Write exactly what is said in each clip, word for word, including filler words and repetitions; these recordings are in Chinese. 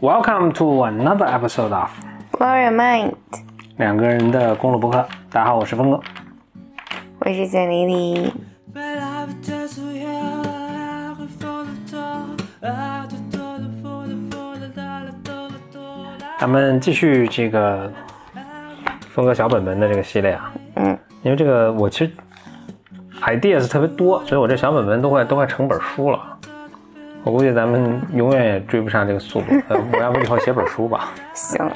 Welcome to another episode of Blow Your Mind 两个人的公路博客。大家好，我是峰哥，我是简丽丽。咱们继续这个峰哥小本本的这个系列啊，嗯，因为这个我其实 ideas 特别多，所以我这小本本都快都快成本书了。我估计咱们永远也追不上这个速度，呃、我要不以后写本书吧。行。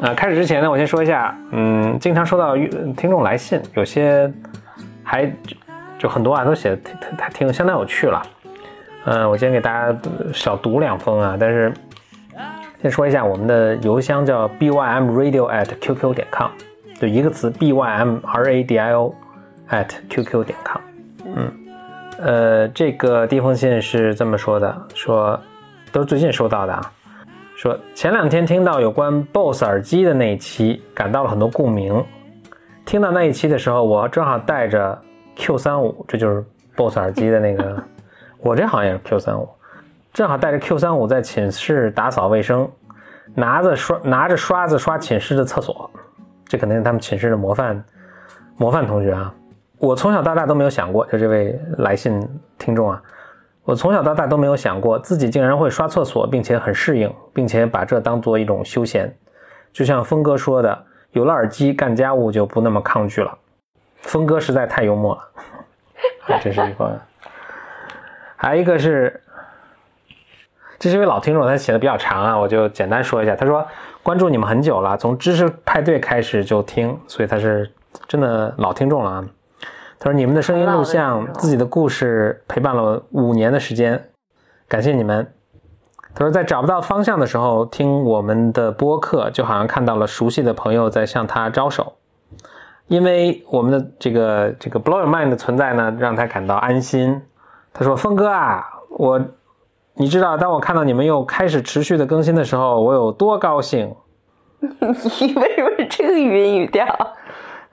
呃，开始之前呢，我先说一下，嗯，经常收到听众来信，有些还 就, 就很多啊，都写还挺相当有趣了。嗯、呃，我先给大家少读两封啊，但是先说一下，我们的邮箱叫 b y m radio at q q 点 com， 就一个词 b y m radio at q q 点 com。嗯。呃，这个第一封信是这么说的，说都是最近收到的啊，说前两天听到有关 Bose 耳机的那一期，感到了很多共鸣。听到那一期的时候，我正好带着 Q 三十五， 这就是 Bose 耳机的那个，我这好像也是 Q 三十五， 正好带着 Q 三十五 在寝室打扫卫生，拿着刷拿着刷子刷寝室的厕所，这肯定是他们寝室的模范模范同学啊。我从小到大都没有想过，就这位来信听众啊，我从小到大都没有想过自己竟然会刷厕所，并且很适应，并且把这当做一种休闲。就像峰哥说的，有了耳机干家务就不那么抗拒了。峰哥实在太幽默了，还真是一个。还有一个是，这是一位老听众，他写的比较长啊，我就简单说一下。他说关注你们很久了，从知识派对开始就听，所以他是真的老听众了啊。他说你们的声音录像自己的故事陪伴了五年的时间，感谢你们。他说在找不到方向的时候听我们的播客，就好像看到了熟悉的朋友在向他招手。因为我们的这个这个 Blow Your Mind 的存在呢，让他感到安心。他说峰哥啊，我你知道当我看到你们又开始持续的更新的时候我有多高兴。你为什么是这个语音语调？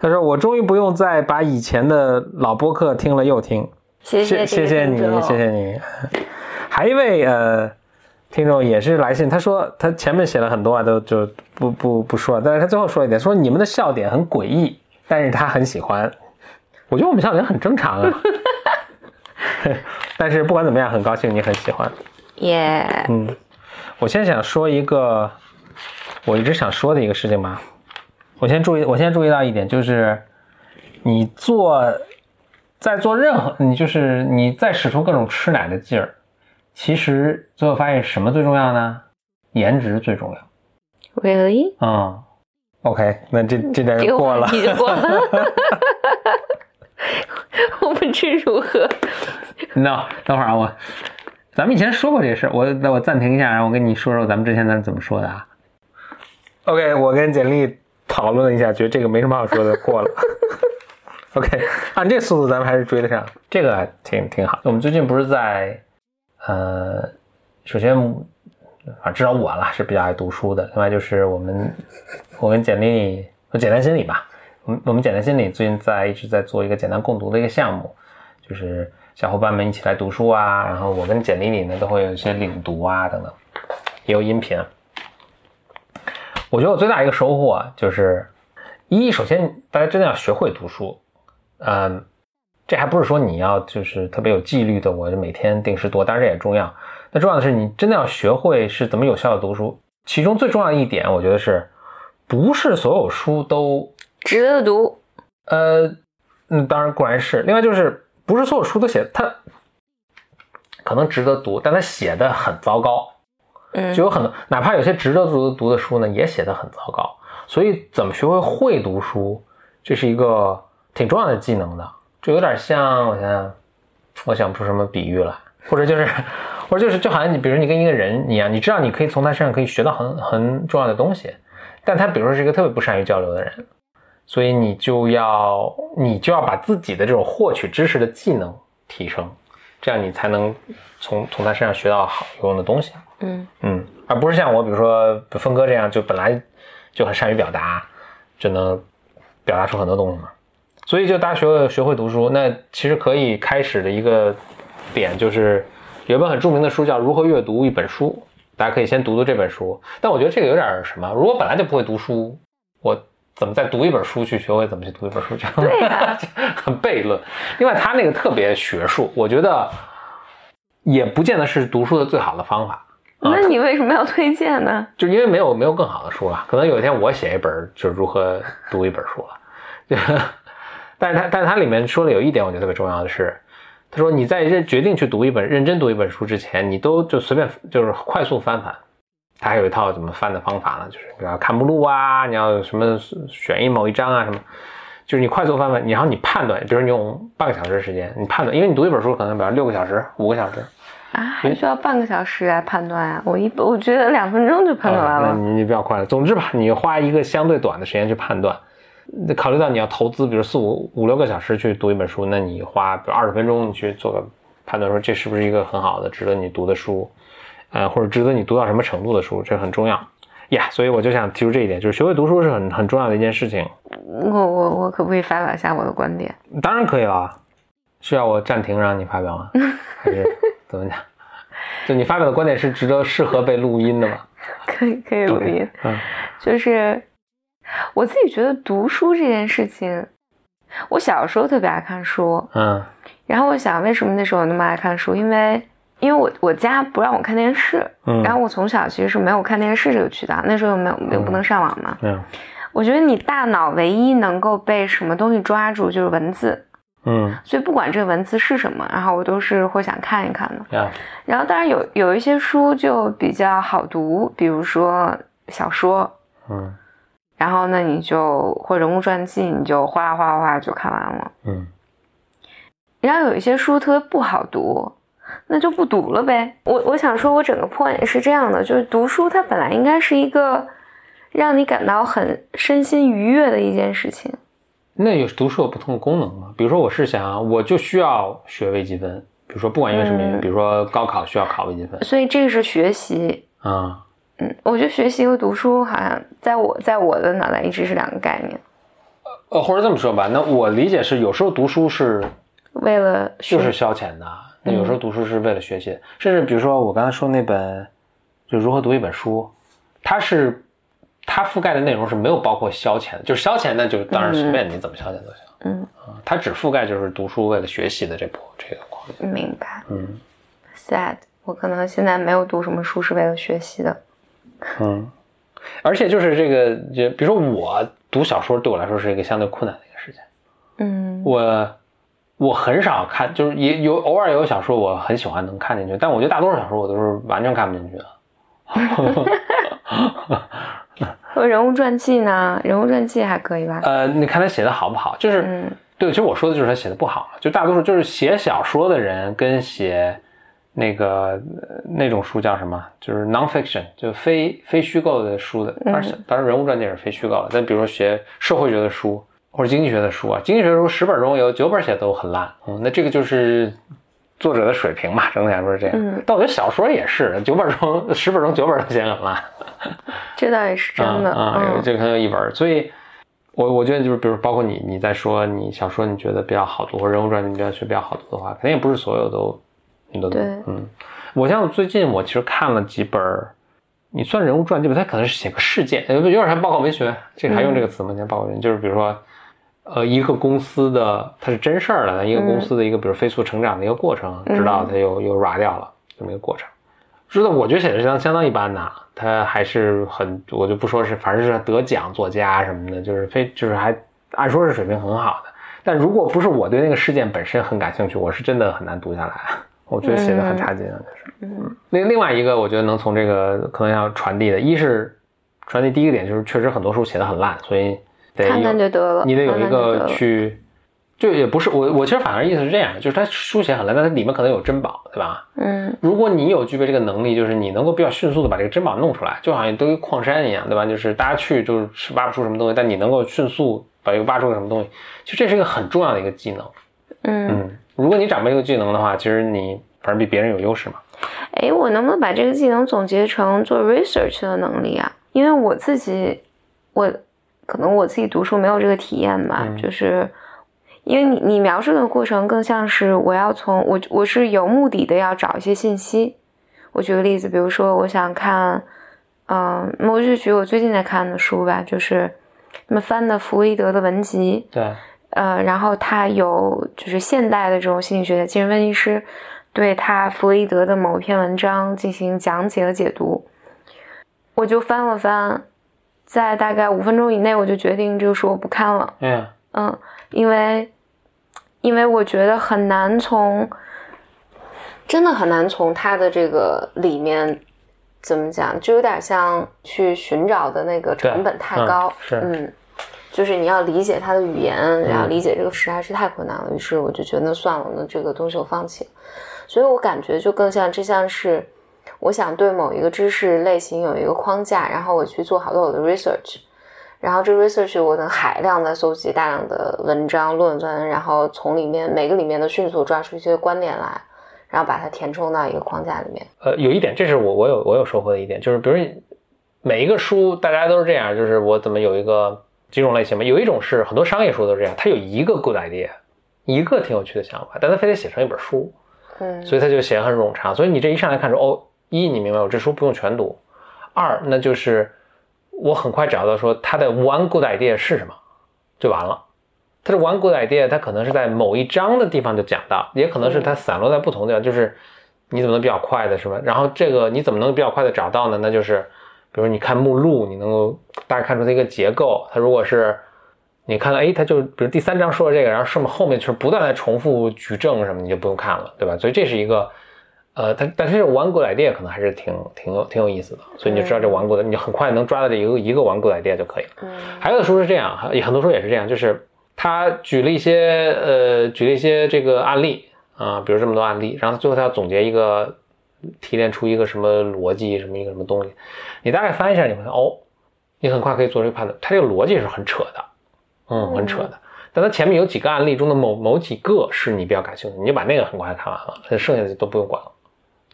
他说我终于不用再把以前的老播客听了又听。谢谢谢谢你谢谢你。还一位呃听众也是来信，他说他前面写了很多啊，都就不不不说，但是他最后说一点，说你们的笑点很诡异，但是他很喜欢。我觉得我们笑点很正常啊。但是不管怎么样很高兴你很喜欢。耶、yeah. 嗯。我先想说一个我一直想说的一个事情吧。我先注意，我先注意到一点，就是你做，在做任何，你就是你在使出各种吃奶的劲儿，其实最后发现什么最重要呢？颜值最重要。Really？ 嗯 ，OK， 那这这点就过了，这个、就过了。我不知如何。No， 等会儿啊，我咱们以前说过这事，我我暂停一下，然后我跟你说说咱们之前咱怎么说的啊。OK， 我跟简历讨论了一下，觉得这个没什么好说的，过了。OK， 按这速度咱们还是追得上，这个挺挺好。我们最近不是在，呃，首先，啊，至少我啦是比较爱读书的。另外就是我们，我跟简历，我简单心理吧，我们我们简单心理最近在一直在做一个简单共读的一个项目，就是小伙伴们一起来读书啊，然后我跟简历里呢都会有一些领读啊等等，也有音频。我觉得我最大一个收获啊，就是一，首先大家真的要学会读书，嗯，这还不是说你要就是特别有纪律的，我每天定时读，当然这也重要。那重要的是你真的要学会是怎么有效的读书。其中最重要的一点，我觉得是不是所有书都值得读？呃，嗯，当然固然是。另外就是不是所有书都写它可能值得读，但它写的很糟糕。就有很多，哪怕有些值得读的书呢，也写得很糟糕。所以怎么学会会读书，这是一个挺重要的技能的。就有点像，我想想，我想不出什么比喻来，或者就是，或者就是，就好像你，比如你跟一个人一样，你知道你可以从他身上可以学到很很重要的东西，但他比如说是一个特别不善于交流的人，所以你就要你就要把自己的这种获取知识的技能提升，这样你才能从从他身上学到好有用的东西。嗯嗯，而不是像我，比如说峰哥这样，就本来就很善于表达，就能表达出很多东西嘛。所以就大家学会学会读书，那其实可以开始的一个点就是，有一本很著名的书叫《如何阅读一本书》，大家可以先读读这本书。但我觉得这个有点什么，如果本来就不会读书，我怎么再读一本书去学会怎么去读一本书？这样对、啊、很悖论。另外他那个特别学术，我觉得也不见得是读书的最好的方法。那你为什么要推荐呢？就因为没有没有更好的书了，可能有一天我写一本就是如何读一本书了。但是它但是它里面说的有一点我觉得特别重要的是，他说你在认决定去读一本认真读一本书之前，你都就随便就是快速翻翻。他还有一套怎么翻的方法呢，就是你要看目录啊，你要什么选一某一章啊什么，就是你快速翻翻，然后你判断，比如你用半个小时的时间你判断，因为你读一本书可能比如六个小时五个小时。啊，还需要半个小时来判断啊！我一我觉得两分钟就判断完了。嗯、你比较快了。总之吧，你花一个相对短的时间去判断，考虑到你要投资，比如四五五六个小时去读一本书，那你花比如二十分钟你去做个判断，说这是不是一个很好的值得你读的书，呃，或者值得你读到什么程度的书，这很重要呀。Yeah, 所以我就想提出这一点，就是学会读书是很很重要的一件事情。我我我可不可以发表一下我的观点？当然可以了。需要我暂停让你发表吗？还是怎么讲？就你发表的观点是值得适合被录音的吗？可以，可以录音。Okay, 嗯，就是我自己觉得读书这件事情，我小时候特别爱看书。嗯。然后我想，为什么那时候那么爱看书？因为因为我我家不让我看电视，嗯，然后我从小其实是没有看电视这个渠道，那时候没有又不能上网嘛。嗯。我觉得你大脑唯一能够被什么东西抓住就是文字。嗯，所以不管这个文字是什么，然后我都是会想看一看的。Yeah. 然后当然有有一些书就比较好读，比如说小说，嗯，然后那你就或人物传记，你就哗啦哗啦哗啦就看完了，嗯。然后有一些书特别不好读，那就不读了呗。我我想说，我整个 point 是这样的，就是读书它本来应该是一个让你感到很身心愉悦的一件事情。那有读书有不同的功能吗？比如说我是想我就需要学微积分，比如说不管因为什么原因、嗯、比如说高考需要考微积分，所以这个是学习啊、嗯。嗯，我觉得学习和读书好像在我在我的脑袋一直是两个概念。呃，或者这么说吧，那我理解是有时候读书是为了就是消遣的，那有时候读书是为了学习、嗯、甚至比如说我刚才说那本就如何读一本书，它是它覆盖的内容是没有包括消遣的，就是消遣那就当然随便你怎么消遣都行。嗯，嗯它只覆盖就是读书为了学习的这部这个框架。明白。嗯 ，sad， 我可能现在没有读什么书是为了学习的。嗯，而且就是这个，比如说我读小说对我来说是一个相对困难的一个事情。嗯，我我很少看，就是也有偶尔有小说我很喜欢能看进去，但我觉得大多数小说我都是完全看不进去的。人物传记呢？人物传记还可以吧？呃，你看他写的好不好？就是，嗯、对，其实我说的就是他写的不好嘛。就大多数就是写小说的人跟写那个那种书叫什么？就是 non-fiction， 就非非虚构的书的。当然，当然人物传记也是非虚构的。但比如说写社会学的书或者经济学的书啊，经济学的书十本中有九本写的都很烂。嗯，那这个就是作者的水平嘛，整体来说是这样。嗯，但我觉得小说也是，九本中十本中九本都写很烂。这倒也是真的啊，这可能有一本，所以我我觉得就是，比如包括你你在说你小说你觉得比较好读，或者人物传记你觉得比较好读的话，肯定也不是所有都你都对，嗯，我像最近我其实看了几本，你算人物传记吧，它可能是写个事件，有点像报告文学，这个还用这个词吗？像报告文学就是比如说，呃，一个公司的它是真事儿的，一个公司的一个比如飞速成长的一个过程，直到它又又 ra 掉了这么一个过程。是的，我觉得写的相相当一般的，他还是很，我就不说是，反正是得奖作家什么的，就是非就是还按说是水平很好的，但如果不是我对那个事件本身很感兴趣，我是真的很难读下来。我觉得写的很差劲啊，这是。嗯，那另外一个我觉得能从这个可能要传递的，一是传递第一个点就是确实很多书写的很烂，所以得看看就得了，你得有一个去。就也不是我，我其实反而意思是这样，就是它书写很烂，但它里面可能有珍宝，对吧？嗯，如果你有具备这个能力，就是你能够比较迅速的把这个珍宝弄出来，就好像都跟矿山一样，对吧？就是大家去就是挖不出什么东西，但你能够迅速把这个挖出个什么东西，其实这是一个很重要的一个技能。嗯，嗯，如果你掌握这个技能的话，其实你反正比别人有优势嘛。哎，我能不能把这个技能总结成做 research 的能力啊？因为我自己，我可能我自己读书没有这个体验吧，嗯、就是。因为你你描述的过程更像是我要从我我是有目的的要找一些信息，我我举个例子，比如说我想看，嗯、呃，我就举我最近在看的书吧，就是那么翻的弗洛伊德的文集，对，呃，然后他有就是现代的这种心理学的精神分析师对他弗洛伊德的某篇文章进行讲解和解读，我就翻了翻，在大概五分钟以内我就决定这个书我不看了，嗯嗯，因为因为我觉得很难从。真的很难从他的这个里面怎么讲，就有点像去寻找的那个成本太高，嗯，是嗯，就是你要理解他的语言，嗯、然后理解这个实在是太困难了。于是我就觉得算了，那这个东西我放弃了。所以我感觉就更像，这像是我想对某一个知识类型有一个框架，然后我去做好多我的 research， 然后这 research 我能海量的搜集大量的文章论文，然后从里面每个里面都迅速抓出一些观点来。然后把它填充到一个框架里面。呃，有一点，这是我我有我有收获的一点，就是比如每一个书大家都是这样，就是我怎么有一个几种类型嘛，有一种是很多商业书都是这样，它有一个 good idea， 一个挺有趣的想法，但它非得写成一本书，嗯，所以它就写很冗长。所以你这一上来看说，哦，一你明白我这书不用全读，二那就是我很快找到说它的 one good idea 是什么，就完了。它是 one good idea， 它可能是在某一章的地方就讲到，也可能是它散落在不同的地方，就是你怎么能比较快的是吧，然后这个你怎么能比较快的找到呢，那就是比如你看目录你能够大概看出它一个结构，它如果是你看到诶它就比如第三章说了这个，然后什么后面就是不断的重复举证什么，你就不用看了，对吧？所以这是一个呃它但是 one good idea 可能还是挺挺有挺有意思的，所以你就知道这 one good idea， 你很快能抓到这一个一个 one good idea 就可以了。嗯，还有的书是这样，很多书也是这样，就是他举了一些呃，举了一些这个案例啊、呃，比如这么多案例，然后最后他要总结一个，提炼出一个什么逻辑，什么一个什么东西，你大概翻一下，你会哦，你很快可以做这个判断，他这个逻辑是很扯的，嗯，很扯的。但他前面有几个案例中的某某几个是你比较感兴趣，你就把那个很快看完了，剩下的都不用管了，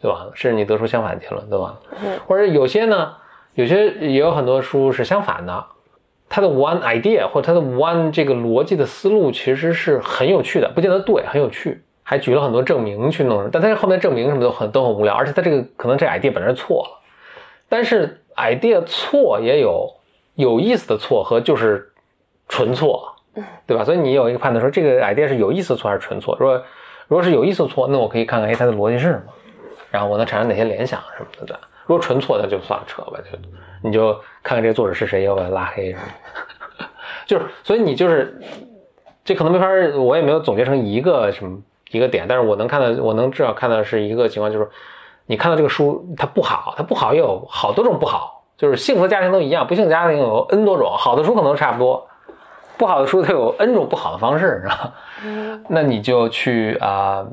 对吧？甚至你得出相反的结论，对吧？或者有些呢，有些也有很多书是相反的。它的 one idea 或者它的 one 这个逻辑的思路其实是很有趣的，不见得对，很有趣，还举了很多证明去弄，但它后面证明什么都很都很无聊，而且它这个可能这 idea 本身错了，但是 idea 错也有有意思的错和就是纯错，对吧？所以你有一个判断说这个 idea 是有意思的错还是纯错，如果如果是有意思的错，那我可以看看哎它的逻辑是什么，然后我能产生哪些联想什么的，如果纯错那就算了，扯吧，就你就看看这作者是谁，要不要拉黑什么，就是所以你就是这可能没法，我也没有总结成一个什么一个点，但是我能看到，我能至少看到是一个情况，就是你看到这个书它不好，它不好也有好多种不好，就是幸福的家庭都一样，不幸的家庭有 n 多种，好的书可能都差不多，不好的书它有 n 种不好的方式，然后那你就去啊、呃、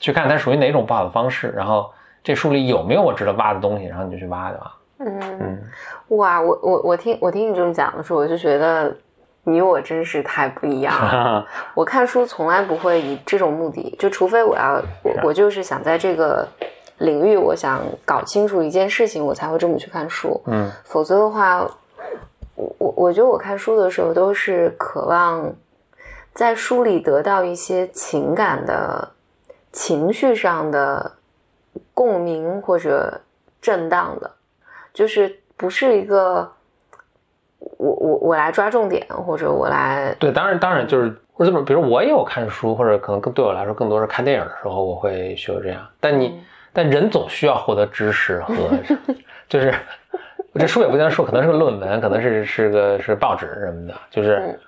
去看它属于哪种不好的方式，然后这书里有没有我值得挖的东西，然后你就去挖，对吧？嗯，哇，我我我听我听你这么讲的时候，我就觉得你我真是太不一样了。我看书从来不会以这种目的，就除非我要我我就是想在这个领域，我想搞清楚一件事情，我才会这么去看书。嗯，否则的话，我我我觉得我看书的时候都是渴望在书里得到一些情感的、情绪上的共鸣或者震荡的。就是不是一个我我我来抓重点，或者我来对，当然当然就是或者比如我也有看书，或者可能更对我来说更多是看电影的时候我会学这样，但你、嗯、但人总需要获得知识和就是这书也不像书，可能是个论文，可能是是个是报纸什么的，就是、嗯、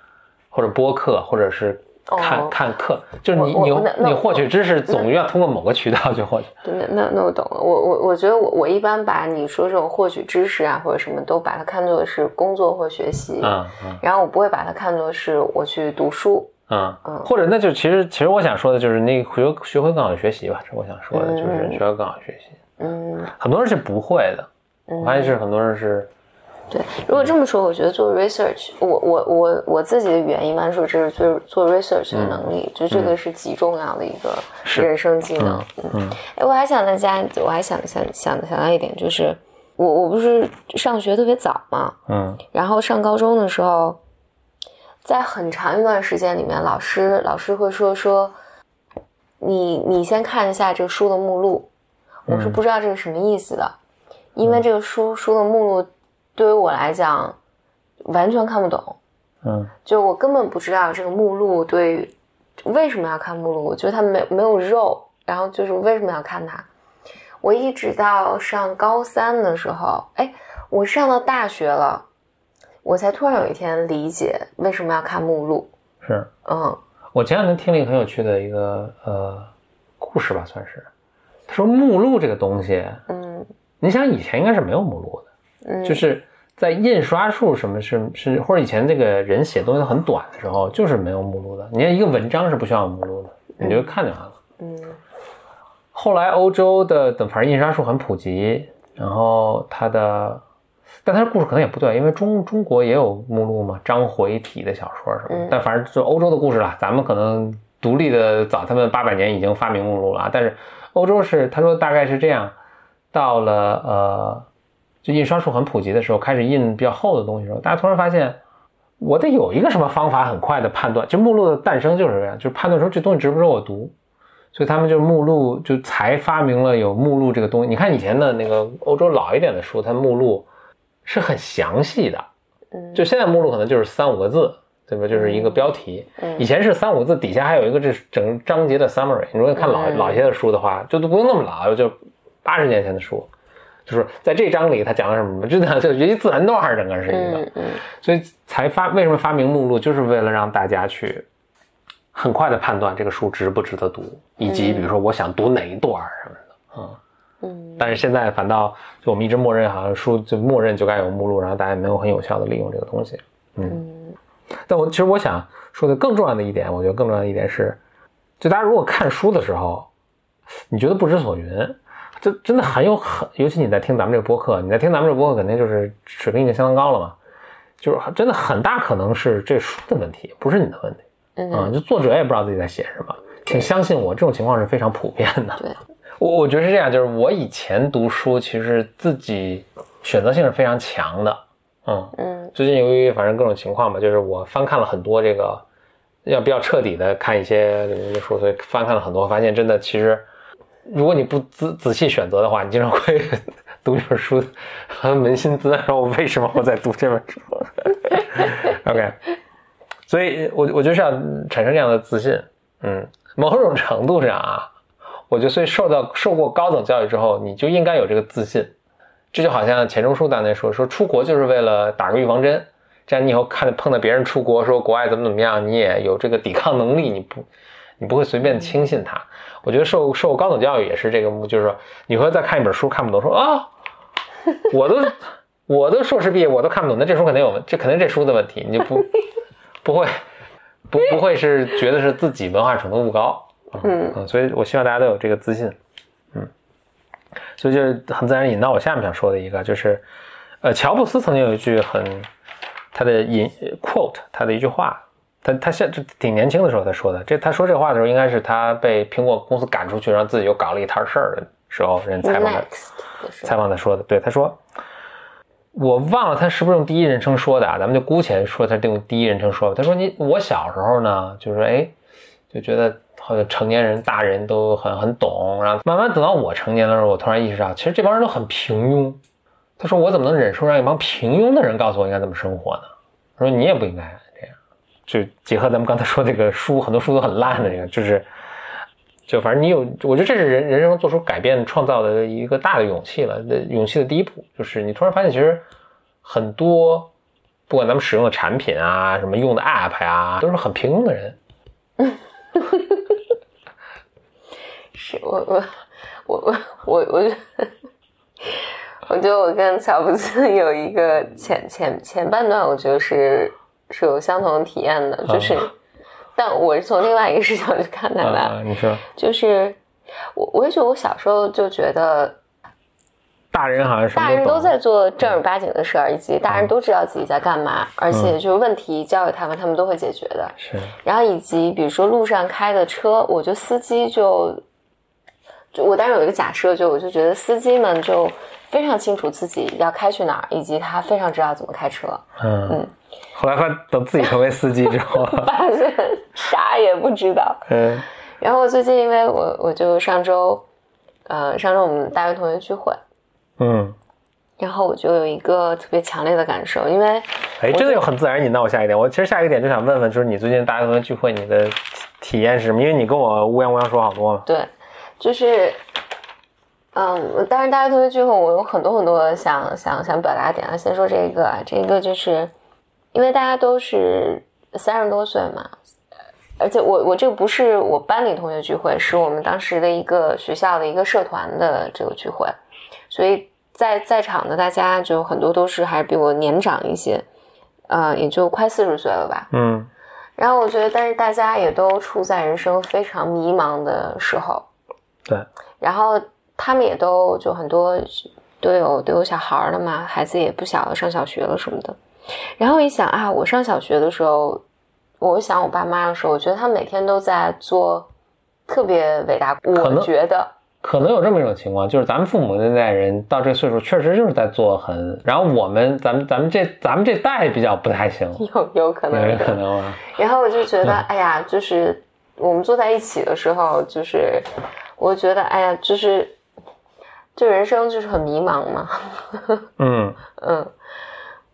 或者播客，或者是看、哦、看课，就是你你你获取知识总要通过某个渠道去获取。那那那我懂了。我我我觉得我我一般把你说这种获取知识啊或者什么都把它看作是工作或学习，嗯嗯，然后我不会把它看作是我去读书，嗯嗯，或者那就其实其实我想说的就是那个学学会更好的学习吧，这我想说的就是学会更好的学习。嗯，很多人是不会的，嗯、我发现是很多人是。对，如果这么说，我觉得做 research， 我我我我自己的语言一般说，这是做做 research 的能力、嗯，就这个是极重要的一个人生技能。嗯，哎、嗯嗯，我还想再加，我还想想想想到一点，就是我我不是上学特别早嘛，嗯，然后上高中的时候，在很长一段时间里面，老师老师会说说，你你先看一下这个书的目录，我是不知道这个什么意思的，嗯、因为这个书书的目录对于我来讲完全看不懂，嗯，就我根本不知道这个目录对于为什么要看目录，我觉得它没没有肉，然后就是为什么要看它。我一直到上高三的时候，哎，我上到大学了，我才突然有一天理解为什么要看目录。是，嗯，我前两天听了一个很有趣的一个呃故事吧，算是。他说目录这个东西，嗯，你想以前应该是没有目录的，嗯，就是在印刷术什么是是或者以前这个人写东西很短的时候，就是没有目录的。你看一个文章是不需要有目录的，你就看就完了，嗯。嗯，后来欧洲的等反正印刷术很普及，然后他的但他的故事可能也不对，因为中中国也有目录嘛，章回体的小说什么、嗯、但反正就欧洲的故事啦，咱们可能独立的早，他们八百年已经发明目录了，但是欧洲是他说大概是这样，到了呃就印刷术很普及的时候，开始印比较厚的东西的时候，大家突然发现我得有一个什么方法很快的判断，就目录的诞生就是这样，就是判断说这东西值不值我读，所以他们就目录就才发明了有目录这个东西。你看以前的那个欧洲老一点的书，它目录是很详细的，就现在目录可能就是三五个字，对吧？就是一个标题。以前是三五个字，底下还有一个这整个章节的 summary。你如果看老老一些的书的话，就都不用那么老，就八十年前的书，就是在这章里他讲了什么，就讲就一自然段，整个是一个。所以才发为什么发明目录，就是为了让大家去很快的判断这个书值不值得读，以及比如说我想读哪一段什么的啊、嗯。嗯，但是现在反倒就我们一直默认好像书就默认就该有目录，然后大家也没有很有效的利用这个东西。嗯，嗯但我其实我想说的更重要的一点，我觉得更重要的一点是，就大家如果看书的时候，你觉得不知所云，这真的很有很，尤其你在听咱们这个播客，你在听咱们这个播客肯定就是水平已经相当高了嘛，就是真的很大可能是这书的问题，不是你的问题。嗯，就作者也不知道自己在写什么，请相信我，这种情况是非常普遍的。对，我我觉得是这样，就是我以前读书其实自己选择性是非常强的，嗯嗯。最近由于反正各种情况吧，就是我翻看了很多这个，要比较彻底的看一些书，所以翻看了很多，发现真的其实，如果你不仔仔细选择的话，你经常会读一本书，扪心自问，说我为什么我在读这本书？OK。所以我我就是要产生这样的自信，嗯，某种程度上啊，我觉得所以受到受过高等教育之后，你就应该有这个自信。这就好像钱钟书当年说说出国就是为了打个预防针，这样你以后看碰到别人出国说国外怎么怎么样，你也有这个抵抗能力，你不你不会随便轻信他。我觉得受受高等教育也是这个，就是说你会再看一本书看不懂，说啊，我都我都硕士毕业我都看不懂，那这书肯定有这肯定这书的问题，你就不。不会，不不会是觉得是自己文化程度不高，嗯嗯，所以我希望大家都有这个自信，嗯，所以就很自然引到我下面想说的一个，就是，呃，乔布斯曾经有一句很他的引 quote 他的一句话，他他现挺年轻的时候他说的，这他说这话的时候应该是他被苹果公司赶出去，然后自己又搞了一摊事儿的时候，人采访他，采访他说的，对他说。我忘了他是不是用第一人称说的啊，咱们就姑且说他用第一人称说吧。他说你我小时候呢，就是哎，就觉得好像成年人大人都很很懂，然后慢慢等到我成年的时候，我突然意识到，其实这帮人都很平庸。他说我怎么能忍受让一帮平庸的人告诉我应该怎么生活呢？他说你也不应该这样。就结合咱们刚才说这个书，很多书都很烂的这个，就是就反正你有，我觉得这是人人生做出改变、创造的一个大的勇气了。勇气的第一步就是你突然发现，其实很多不管咱们使用的产品啊、什么用的 app 呀、啊，都是很平庸的人。是我我我我我我，我觉得我跟乔布斯有一个前前前半段，我觉得是是有相同的体验的，就是。嗯但我是从另外一个视角去看他的、啊，你说，就是我，我也觉得我小时候就觉得，大人好像什么大人都在做正儿八经的事儿、嗯，以及大人都知道自己在干嘛，嗯、而且就是问题交给他们，他们都会解决的。是。然后以及比如说路上开的车，我觉得司机就，就我当时有一个假设，就我就觉得司机们就非常清楚自己要开去哪儿，以及他非常知道怎么开车。嗯。嗯后来发等自己成为司机之后，发现啥也不知道。嗯，然后最近因为我我就上周呃，上周我们大学同学聚会，嗯，然后我就有一个特别强烈的感受，因为哎，这个又很自然引到我下一点。我其实下一个点就想问问，就是你最近大学同学聚会你的体验是什么？因为你跟我乌泱乌泱说好多了。对，就是嗯，但是大学同学聚会我有很多很多想想想表达点啊。先说这个，这个就是因为大家都是三十多岁嘛。而且我我这个不是我班里同学聚会，是我们当时的一个学校的一个社团的这个聚会，所以在在场的大家就很多都是还是比我年长一些，呃，也就快四十岁了吧，嗯。然后我觉得，但是大家也都处在人生非常迷茫的时候，对。然后他们也都就很多都有都有小孩了嘛，孩子也不小了，上小学了什么的。然后一想啊，我上小学的时候。我想我爸妈的时候，我觉得他们每天都在做特别伟大。我觉得可能有这么一种情况，就是咱们父母那代人到这个岁数，确实就是在做很。然后我们咱们咱们这咱们这代比较不太行，有有可能有可能啊。然后我就觉得，嗯、哎呀，就是我们坐在一起的时候，就是我觉得，哎呀，就是就人生就是很迷茫嘛。嗯嗯。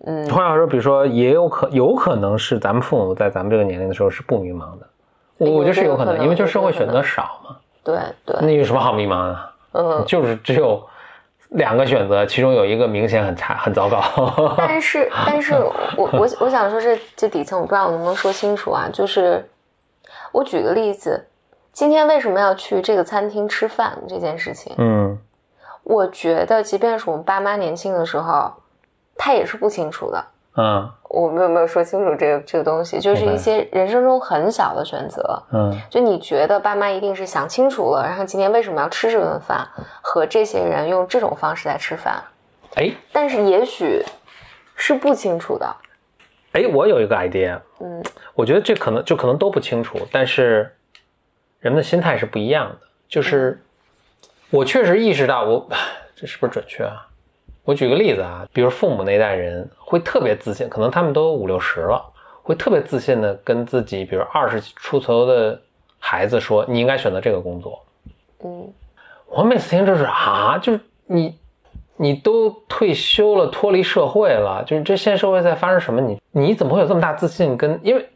嗯，换句话说，比如说，也有可有可能是咱们父母在咱们这个年龄的时候是不迷茫的，我我觉得是有可能，因为就是社会选择少嘛。对对。那有什么好迷茫的？嗯，就是只有两个选择，其中有一个明显很差很糟糕。但是但是我我我想说这这底层我不知道我能不能说清楚啊，就是我举个例子，今天为什么要去这个餐厅吃饭这件事情，嗯，我觉得即便是我们爸妈年轻的时候。他也是不清楚的，嗯，我没有没有说清楚这个这个东西，就是一些人生中很小的选择，嗯，就你觉得爸妈一定是想清楚了，然后今天为什么要吃这顿饭，和这些人用这种方式来吃饭，哎，但是也许是不清楚的，哎，我有一个 idea， 嗯，我觉得这可能就可能都不清楚，但是人们的心态是不一样的，就是、嗯、我确实意识到我这是不是准确啊？我举个例子啊，比如父母那代人会特别自信，可能他们都五六十了，会特别自信的跟自己，比如二十出头的孩子说，你应该选择这个工作。嗯，我每次听就是啊，就是你，你都退休了，脱离社会了，就是这现在社会在发生什么？你你怎么会有这么大自信跟？因为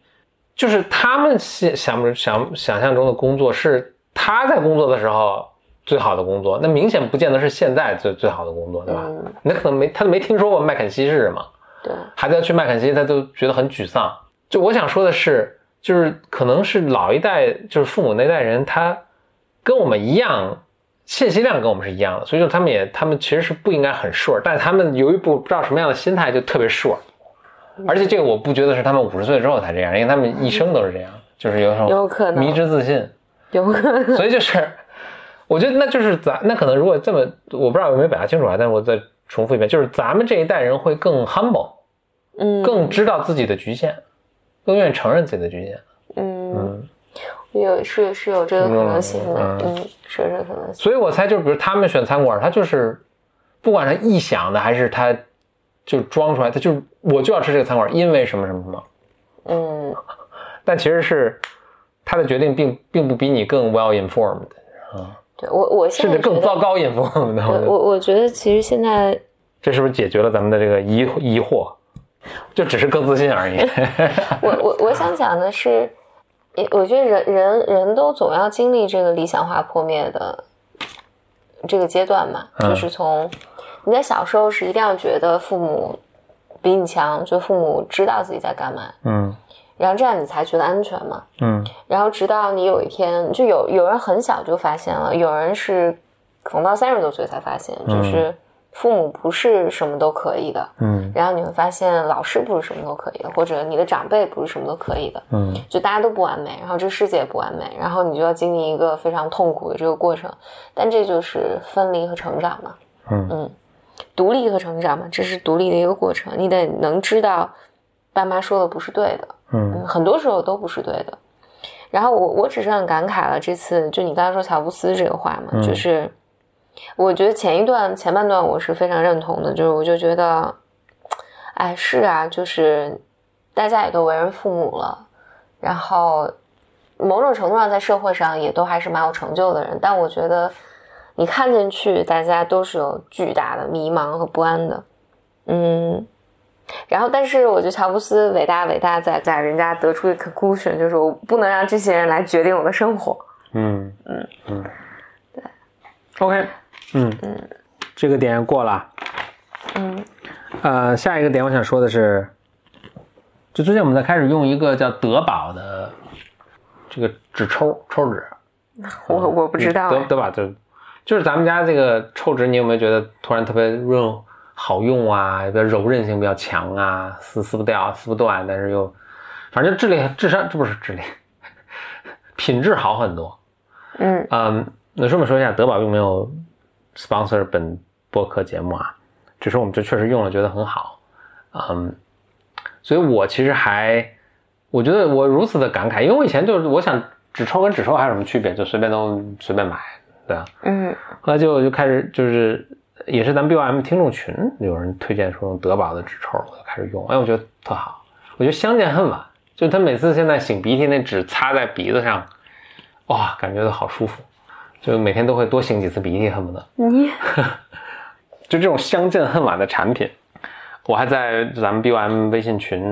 就是他们想想想想象中的工作是他在工作的时候。最好的工作，那明显不见得是现在最最好的工作，对吧？嗯、那可能没他都没听说过麦肯锡是什么，对，孩子要去麦肯锡，他都觉得很沮丧。就我想说的是，就是可能是老一代，就是父母那代人，他跟我们一样，信息量跟我们是一样的，所以就他们也，他们其实是不应该很 sure， 但他们由于不不知道什么样的心态，就特别 sure。而且这个我不觉得是他们五十岁之后才这样，因为他们一生都是这样，嗯、就是有时候有可能迷之自信，有可能，所以就是。我觉得那就是咱那可能如果这么我不知道有没有表达清楚啊，但是我再重复一遍，就是咱们这一代人会更 humble， 嗯，更知道自己的局限，更愿意承认自己的局限，嗯嗯，有是是有这个可能性的，嗯，嗯嗯是有这个可能性。所以我猜就是比如他们选餐馆，他就是不管是臆想的还是他就装出来，他就我就要吃这个餐馆，因为什么什么什么，嗯，但其实是他的决定并并不比你更 well informed 啊。对我，我现在甚至更糟糕一步。我我觉得其实现在，这是不是解决了咱们的这个疑疑惑？就只是更自信而已。我我我想讲的是，我觉得人人人都总要经历这个理想化破灭的这个阶段嘛，就是从你在小时候是一定要觉得父母比你强，就父母知道自己在干嘛，嗯。然后这样你才觉得安全嘛，嗯，然后直到你有一天就有有人很小就发现了，有人是可能到三十多岁才发现，就是父母不是什么都可以的，嗯，然后你会发现老师不是什么都可以的，或者你的长辈不是什么都可以的，嗯，就大家都不完美，然后这世界也不完美，然后你就要经历一个非常痛苦的这个过程，但这就是分离和成长嘛，嗯嗯，独立和成长嘛，这是独立的一个过程，你得能知道爸妈说的不是对的。嗯，很多时候都不是对的。然后我我只是很感慨了，这次就你刚才说乔布斯这个话嘛，嗯、就是我觉得前一段前半段我是非常认同的，就是我就觉得，哎，是啊，就是大家也都为人父母了，然后某种程度上在社会上也都还是蛮有成就的人，但我觉得你看进去大家都是有巨大的迷茫和不安的。嗯，然后但是我觉得乔布斯伟大伟大在在人家得出一个 conclusion， 就是我不能让这些人来决定我的生活。嗯嗯嗯，对 OK， 嗯嗯，这个点过了。嗯，呃下一个点我想说的是，就最近我们在开始用一个叫德宝的这个纸抽抽纸，我我不知道、哎、德德宝就就是咱们家这个抽纸，你有没有觉得突然特别润好用啊，比较柔韧性比较强啊，撕撕不掉撕不断，但是又反正质量智商这不是质量品质好很多。嗯嗯，那顺便说一下，德宝并没有 sponsor 本播客节目啊，只是我们就确实用了觉得很好。嗯，所以我其实还我觉得我如此的感慨，因为我以前就是我想纸抽跟纸抽还有什么区别，就随便都随便买，对啊。嗯，后来就就开始就是也是咱们 B O M 听众群有人推荐说用德宝的纸抽，我就开始用，哎，我觉得特好。我觉得相见恨晚，就他每次现在擤鼻涕那纸擦在鼻子上，哇，感觉都好舒服，就每天都会多擤几次鼻涕，恨不得你就这种相见恨晚的产品。我还在咱们 B O M 微信群，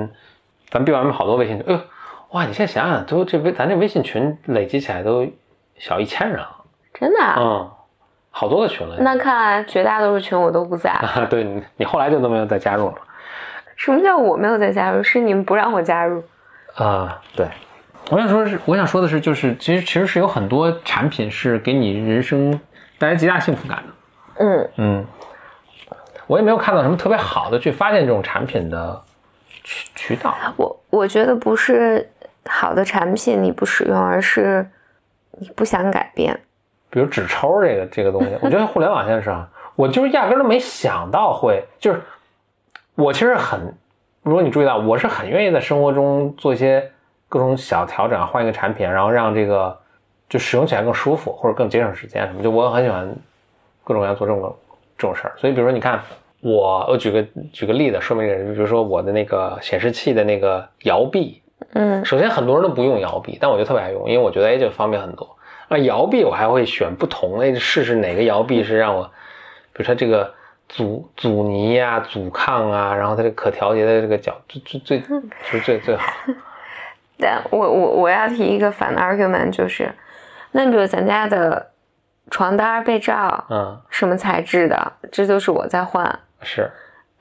咱们 B O M 好多微信群，哎呦，哇，你现在想想都这咱这微信群累积起来都小一千人了，真的啊。嗯，好多个群了。那看来绝大多数群我都不在啊。对，你你后来就都没有再加入了。什么叫我没有再加入？是你们不让我加入啊。对，我想说是我想说的是，就是其实其实是有很多产品是给你人生带来极大幸福感的。嗯嗯，我也没有看到什么特别好的去发现这种产品的渠渠道。我我觉得不是好的产品你不使用，而是你不想改变。比如纸抽这个这个东西，我觉得互联网现在是啊，我就是压根都没想到会，就是我其实很，如果你注意到，我是很愿意在生活中做一些各种小调整，换一个产品，然后让这个就使用起来更舒服，或者更节省时间什么。就我很喜欢各种要做这种这种事儿。所以比如说，你看我，我举个举个例子说明这个，比如说我的那个显示器的那个摇臂，嗯，首先很多人都不用摇臂，但我就特别爱用，因为我觉得哎就方便很多。啊，摇臂我还会选不同的，试试哪个摇臂是让我，比如它这个阻阻尼啊、阻抗啊，然后它这个可调节的这个角最最最最最最好。但我我我要提一个反 argument， 就是，那比如咱家的床单、被罩，嗯，什么材质的，这就是我在换。是。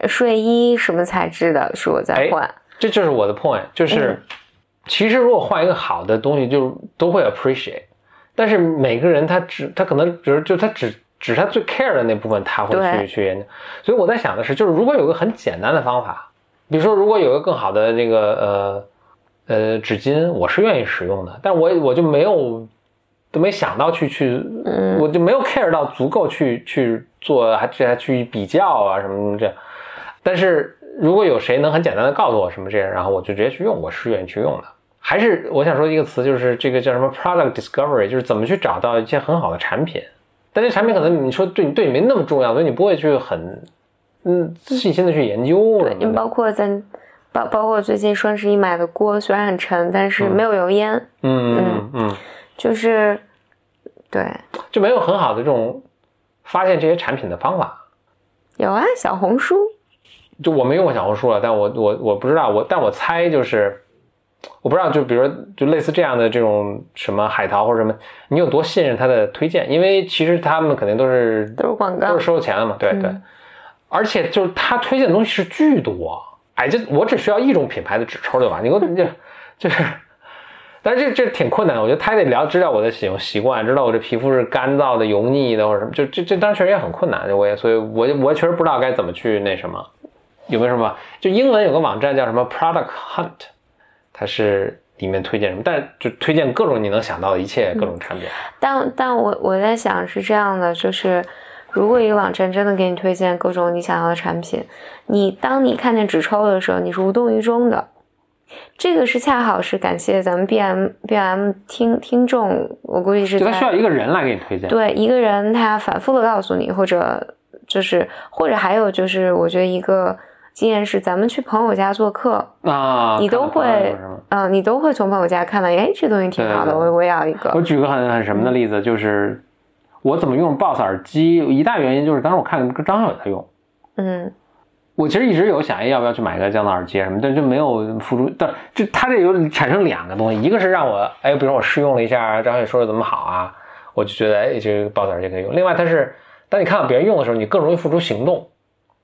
睡衣什么材质的，是我在换。这就是我的 point， 就是、嗯、其实如果换一个好的东西，就都会 appreciate。但是每个人他只他可能只就他只只他最 care 的那部分他会去去研究，所以我在想的是，就是如果有个很简单的方法，比如说如果有一个更好的那个呃呃纸巾，我是愿意使用的，但我我就没有都没想到去去，我就没有 care 到足够去去做还去还去比较啊什么什么这样。但是如果有谁能很简单的告诉我什么这样，然后我就直接去用，我是愿意去用的。还是我想说一个词，就是这个叫什么 product discovery， 就是怎么去找到一些很好的产品，但这产品可能你说对你对你没那么重要，所以你不会去很嗯细心的去研究什么的。包括咱包包括最近双十一买的锅，虽然很沉，但是没有油烟。嗯嗯 嗯, 嗯，就是对，就没有很好的这种发现这些产品的方法。有啊，小红书。就我没用过小红书了，但我我我不知道，我但我猜就是。我不知道，就比如说就类似这样的这种什么海淘或者什么，你有多信任他的推荐，因为其实他们肯定都是都是广告，都是收钱的嘛，对对、嗯、而且就是他推荐的东西是巨多，哎，这我只需要一种品牌的纸抽对吧，你给我就就是但是这这挺困难的，我觉得他得聊知道我的使用习惯，知道我这皮肤是干燥的油腻的或者什么，就这这当然确实也很困难，我也所以我我确实不知道该怎么去那什么。有没有什么就英文有个网站叫什么 Product Hunt，它是里面推荐什么，但就推荐各种你能想到的一切各种产品。嗯、但但我我在想是这样的，就是如果一个网站真的给你推荐各种你想要的产品，你当你看见纸抽的时候，你是无动于衷的。这个是恰好是感谢咱们 B M B M 听听众，我估计是在就他需要一个人来给你推荐。对，一个人他反复的告诉你，或者就是或者还有就是，我觉得一个。经验是咱们去朋友家做客啊，你都会嗯、呃，你都会从朋友家看到，哎，这东西挺好的，对对对，我我也要一个。我举个很很什么的例子，就是我怎么用 Bose 耳机，一大原因就是当时我看张小伟在用，嗯，我其实一直有想要不要去买个这样的耳机什么，但就没有付出。但就它这有产生两个东西，一个是让我哎，比如说我试用了一下张小伟说的怎么好啊，我就觉得哎，这个 Bose 耳机可以用。另外它是当你看到别人用的时候，你更容易付出行动。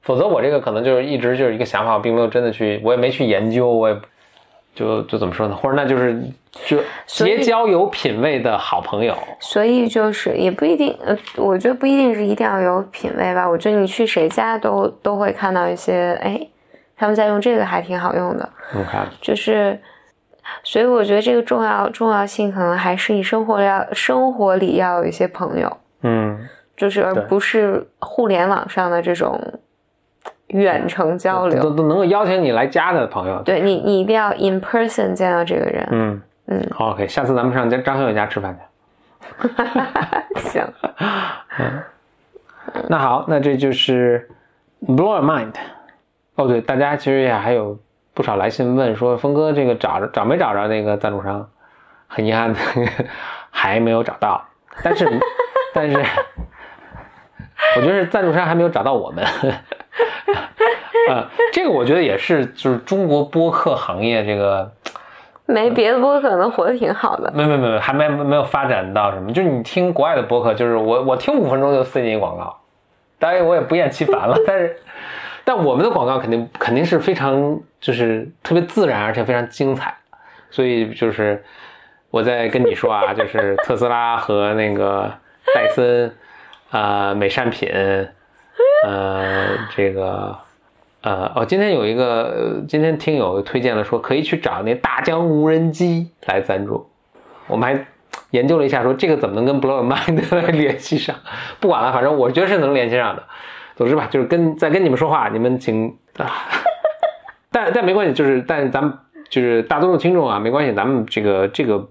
否则我这个可能就是一直就是一个想法，我并没有真的去，我也没去研究，我也就就怎么说呢？或者那就是就结交有品味的好朋友。所以就是也不一定，呃，我觉得不一定是一定要有品味吧。我觉得你去谁家都都会看到一些，哎，他们在用这个还挺好用的。Okay. 就是，所以我觉得这个重要重要性可能还是你生活要生活里要有一些朋友。嗯，就是而不是互联网上的这种。远程交流都都能够邀请你来家的朋友，对你，你一定要 in person 见到这个人。嗯嗯 ，OK， 下次咱们上张小伟家吃饭去。行、嗯，那好，那这就是 Blow Your Mind。哦，对，大家其实也还有不少来信问说，峰哥这个找找没找着那个赞助商？很遗憾的，还没有找到。但是但是，我觉得赞助商还没有找到我们。呃，这个我觉得也是，就是中国播客行业这个，没别的播客能活得挺好的，没没没还没没有发展到什么。就是你听国外的播客，就是我我听五分钟就塞进一广告，当然我也不厌其烦了。但是，但我们的广告肯定肯定是非常就是特别自然，而且非常精彩。所以就是我在跟你说啊，就是特斯拉和那个戴森，呃，美善品，呃，这个。呃哦，今天有一个，今天听友推荐了说可以去找那大疆无人机来赞助，我们还研究了一下说这个怎么能跟 Blow Your Mind 来联系上，不管了，反正我觉得是能联系上的。总之吧，就是跟在跟你们说话，你们请，啊、但但没关系，就是但咱们就是大多数听众啊，没关系，咱们这个这个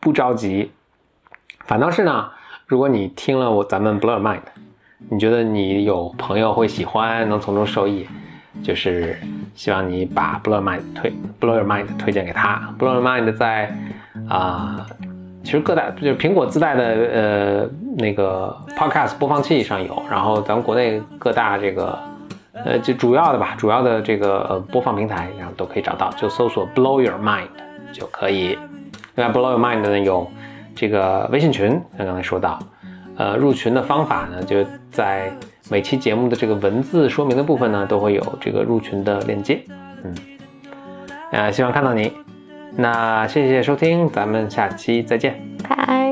不着急，反倒是呢，如果你听了我咱们 Blow Your Mind， 你觉得你有朋友会喜欢，能从中受益。就是希望你把 Blow Your Mind 推 Blow Your Mind 推荐给他。Blow Your Mind 在啊、呃，其实各大就是苹果自带的呃那个 Podcast 播放器上有，然后咱们国内各大这个呃就主要的吧，主要的这个、呃、播放平台然后都可以找到，就搜索 Blow Your Mind 就可以。另外 Blow Your Mind 呢有这个微信群，像刚才说到，呃入群的方法呢就在。每期节目的这个文字说明的部分呢，都会有这个入群的链接。嗯，呃，希望看到你。那谢谢收听，咱们下期再见。拜。